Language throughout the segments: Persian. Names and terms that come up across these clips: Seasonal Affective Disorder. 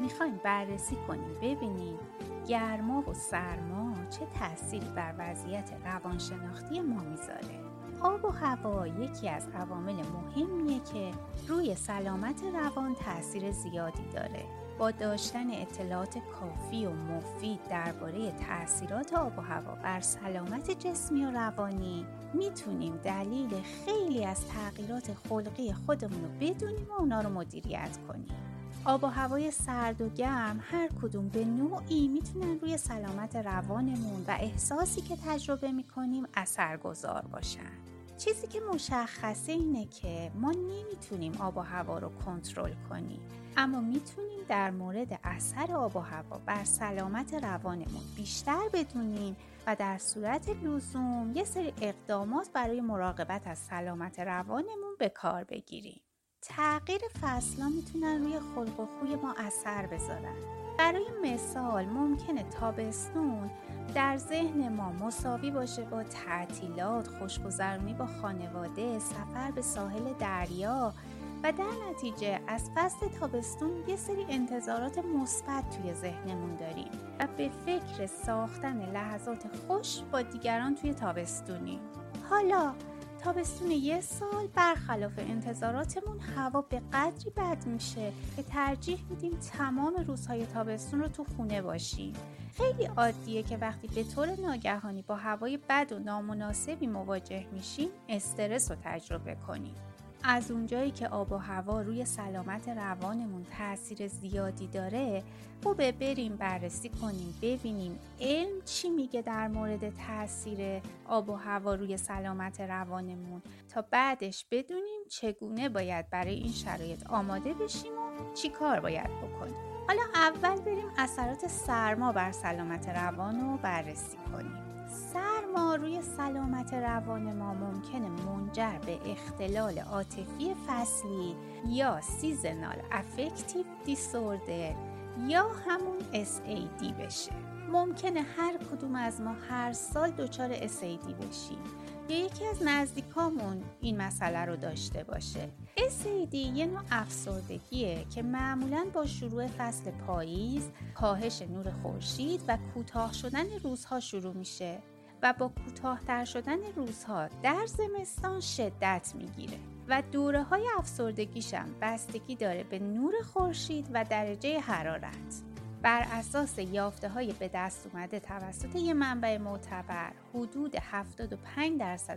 میخوایم بررسی کنیم ببینیم گرما و سرما چه تأثیری بر وضعیت روانشناختی ما میذاره. آب و هوا یکی از عوامل مهمیه که روی سلامت روان تأثیر زیادی داره. با داشتن اطلاعات کافی و مفید درباره تأثیرات آب و هوا بر سلامت جسمی و روانی میتونیم دلیل خیلی از تغییرات خلقی خودمون رو بدونیم و اونا رو مدیریت کنیم. آب و هوای سرد و گرم هر کدوم به نوعی میتونن روی سلامت روانمون و احساسی که تجربه میکنیم اثرگذار باشن. چیزی که مشخصه اینه که ما نمیتونیم آب و هوا رو کنترل کنیم، اما میتونیم در مورد اثر آب و هوا بر سلامت روانمون بیشتر بدونیم و در صورت لزوم یه سری اقدامات برای مراقبت از سلامت روانمون به کار بگیریم. تغییر فصل‌ها میتونن روی خلق و خوی ما اثر بذارن. برای مثال ممکنه تابستون در ذهن ما مساوی باشه با تعطیلات، خوشگذرونی با خانواده، سفر به ساحل دریا و در نتیجه از فصل تابستون یه سری انتظارات مثبت توی ذهنمون داریم و به فکر ساختن لحظات خوش با دیگران توی تابستونی. حالا تابستون یه سال برخلاف انتظاراتمون هوا به قدری بد میشه که ترجیح میدیم تمام روزهای تابستون رو تو خونه باشیم. خیلی عادیه که وقتی به طور ناگهانی با هوای بد و نامناسبی مواجه میشیم استرس رو تجربه کنیم. از اونجایی که آب و هوا روی سلامت روانمون تأثیر زیادی داره، خوبه بریم بررسی کنیم ببینیم علم چی میگه در مورد تأثیر آب و هوا روی سلامت روانمون تا بعدش بدونیم چگونه باید برای این شرایط آماده بشیم و چی کار باید بکنیم. حالا اول بریم اثرات سرما بر سلامت روان رو بررسی کنیم. سرما روی سلامت روان ما ممکنه منجر به اختلال عاطفی فصلی یا سیزنال افکتیو دیسوردر یا همون SAD بشه. ممکنه هر کدوم از ما هر سال دچار SAD بشیم یا یکی از نزدیکامون این مسئله رو داشته باشه. SAD یه نوع افسردگیه که معمولاً با شروع فصل پاییز، کاهش نور خورشید و کوتاه شدن روزها شروع میشه و با کوتاه‌تر شدن روزها در زمستان شدت میگیره و دوره‌های افسردگیش هم بستگی داره به نور خورشید و درجه حرارت. بر اساس یافته‌های به دست اومده توسط یک منبع معتبر، حدود 75%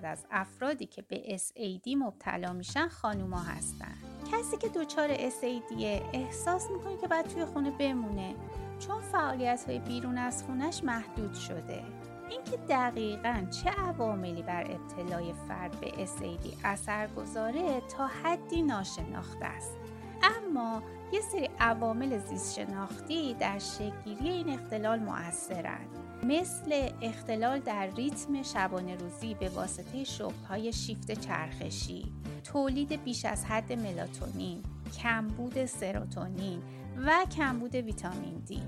از افرادی که به SAD مبتلا میشن خانوما هستن. کسی که دچار SAD احساس میکنه که باید توی خونه بمونه چون فعالیت‌های بیرون از خونش محدود شده. اینکه دقیقاً چه عواملی بر ابتلای فرد به SAD اثر گذاره تا حدی ناشناخته است. اما یه سری عوامل زیست شناختی در شکل‌گیری این اختلال مؤثرند، مثل اختلال در ریتم شبانه روزی به واسطه شغل‌های شیفت چرخشی، تولید بیش از حد ملاتونین، کمبود سروتونین و کمبود ویتامین دی.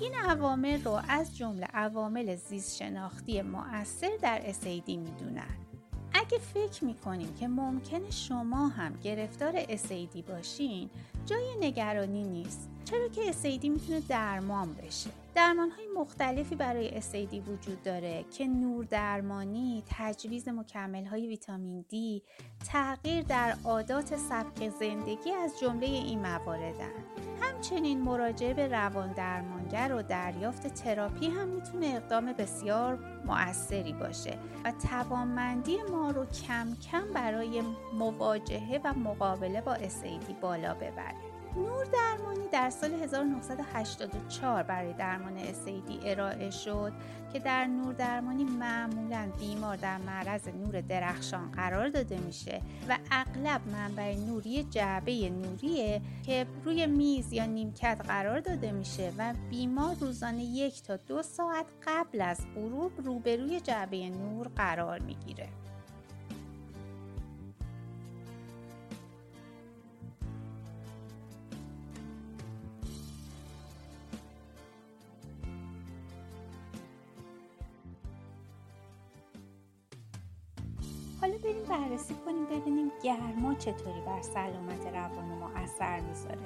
این عوامل رو از جمله عوامل زیست شناختی مؤثر در SAD می‌دونن. اگه فکر میکنیم که ممکنه شما هم گرفتار SAD باشین، جای نگرانی نیست، چرا که SAD میتونه درمان بشه. درمان‌های مختلفی برای SAD وجود داره که نور درمانی، تجویز مکمل‌های ویتامین دی، تغییر در عادات سبک زندگی از جمله این مواردن. همچنین مراجعه به روان درمانگر و دریافت تراپی هم میتونه اقدام بسیار مؤثری باشه و توانمندی ما رو کم کم برای مواجهه و مقابله با SAD بالا ببره. نور درمانی در سال 1984 برای درمان SAD ارائه شد که در نور درمانی معمولاً بیمار در معرض نور درخشان قرار داده میشه و اغلب منبع نوری جعبه نوریه که روی میز یا نیمکت قرار داده میشه و بیمار روزانه 1 تا 2 ساعت قبل از غروب روبروی جعبه نور قرار میگیره. حالا بریم بررسی کنیم ببینیم گرما چطوری بر سلامت روان ما اثر میذاره.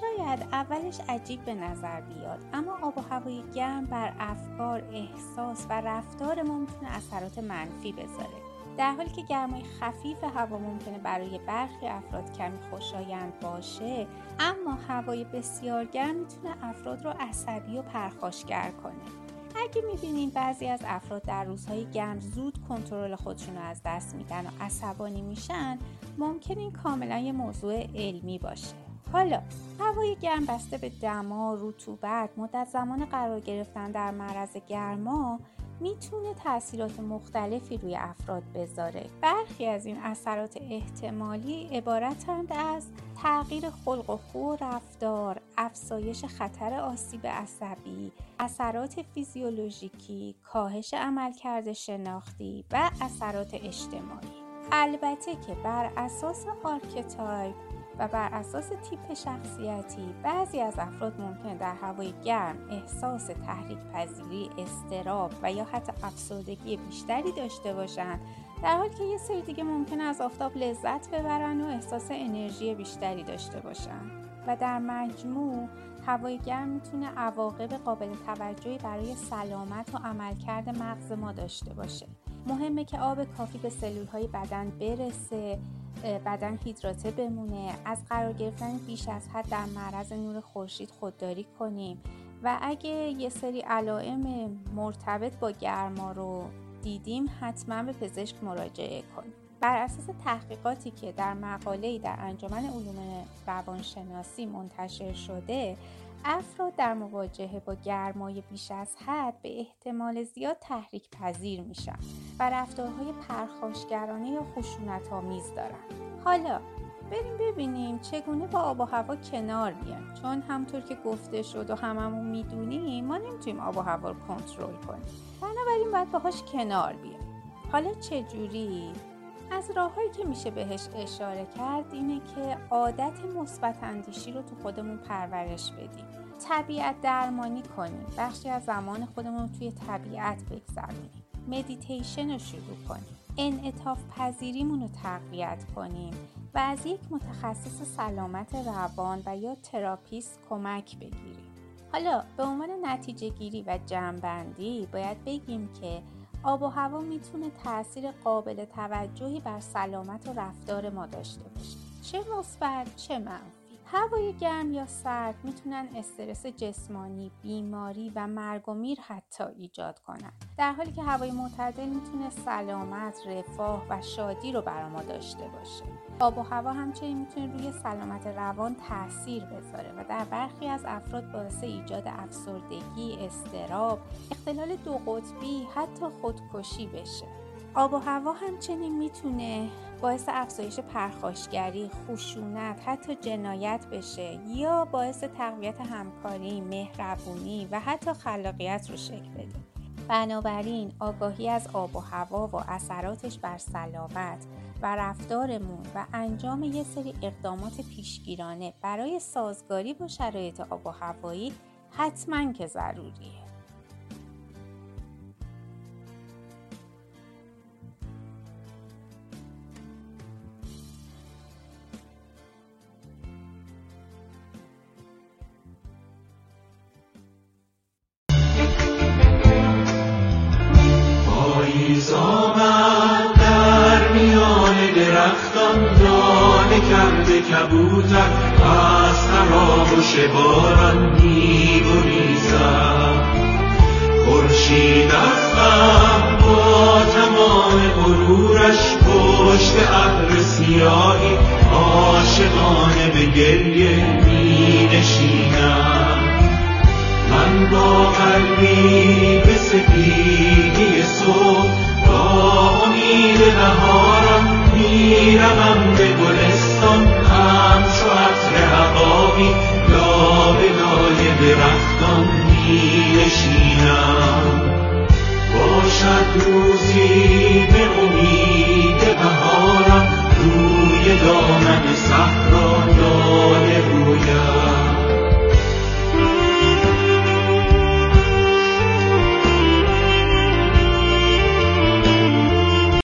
شاید اولش عجیب به نظر بیاد، اما آب و هوای گرم بر افکار، احساس و رفتار ما میتونه اثرات منفی بذاره. در حالی که گرمای خفیف هوا ممکنه برای برخی افراد کمی خوشایند باشه، اما هوای بسیار گرم میتونه افراد رو عصبی و پرخاشگر کنه. اگه میبینین بعضی از افراد در روزهای گرم زود کنترل خودشون رو از دست میدن و عصبانی میشن، ممکن این کاملا یه موضوع علمی باشه. حالا هوای گرم بسته به دما، رطوبت، مدت زمان قرار گرفتن در معرض گرما میتونه تأثیرات مختلفی روی افراد بذاره. برخی از این اثرات احتمالی عبارتند از تغییر خلق و خو و رفتار، افزایش خطر آسیب عصبی، اثرات فیزیولوژیکی، کاهش عملکرد شناختی و اثرات اجتماعی. البته که بر اساس آرکتایپ و بر اساس تیپ شخصیتی، بعضی از افراد ممکنه در هوای گرم احساس تحریک پذیری، اضطراب و یا حتی افسردگی بیشتری داشته باشند، در حالی که یه سری دیگه ممکنه از آفتاب لذت ببرن و احساس انرژی بیشتری داشته باشن. و در مجموع هوای گرم میتونه عواقب قابل توجهی برای سلامت و عملکرد مغز ما داشته باشه. مهمه که آب کافی به سلول‌های بدن برسه، بدن هیدراته بمونه، از قرار گرفتن بیش از حد در معرض نور خورشید خودداری کنیم و اگه یه سری علائم مرتبط با گرما رو دیدیم حتما به پزشک مراجعه کنیم. بر اساس تحقیقاتی که در مقاله‌ای در انجمن علوم روانشناسی منتشر شده، افراد در مواجهه با گرمای بیش از حد به احتمال زیاد تحریک پذیر میشن و رفتارهای پرخاشگرانه یا خشونت‌آمیز دارن. حالا بریم ببینیم چگونه با آب و هوا کنار بیایم، چون همطور که گفته شد و هممون میدونیم ما نمیتونیم آب و هوا رو کنترل کنیم، بنابراین باید باهاش کنار بیایم. حالا چجوری؟ از راه‌هایی که میشه بهش اشاره کرد اینه که عادت مثبت اندیشی رو تو خودمون پرورش بدیم. طبیعت درمانی کنیم. بخشی از زمان خودمون رو توی طبیعت بگذرونیم. مدیتیشن رو شروع کنیم. انعطاف پذیریمون رو تقویت کنیم و از یک متخصص سلامت روان و یا تراپیست کمک بگیریم. حالا به عنوان نتیجه گیری و جمع‌بندی باید بگیم که آب و هوا میتونه تأثیر قابل توجهی بر سلامت و رفتار ما داشته باشه، چه مثبت چه منفی. هوای گرم یا سرد میتونن استرس جسمانی، بیماری و مرگ و میر حتی ایجاد کنن، در حالی که هوای معتدل میتونه سلامت، رفاه و شادی رو برا ما داشته باشه. آب و هوا همچنین میتونه روی سلامت روان تأثیر بذاره و در برخی از افراد باعث ایجاد افسردگی، اضطراب، اختلال دو قطبی، حتی خودکشی بشه. آب و هوا همچنین میتونه باعث افزایش پرخاشگری، خشونت، حتی جنایت بشه یا باعث تقویت همکاری، مهربونی و حتی خلاقیت رو شکل بده. بنابراین آگاهی از آب و هوا و اثراتش بر سلامت و رفتارمون و انجام یه سری اقدامات پیشگیرانه برای سازگاری با شرایط آب و هوایی حتماً که ضروریه. باشد روزی به امید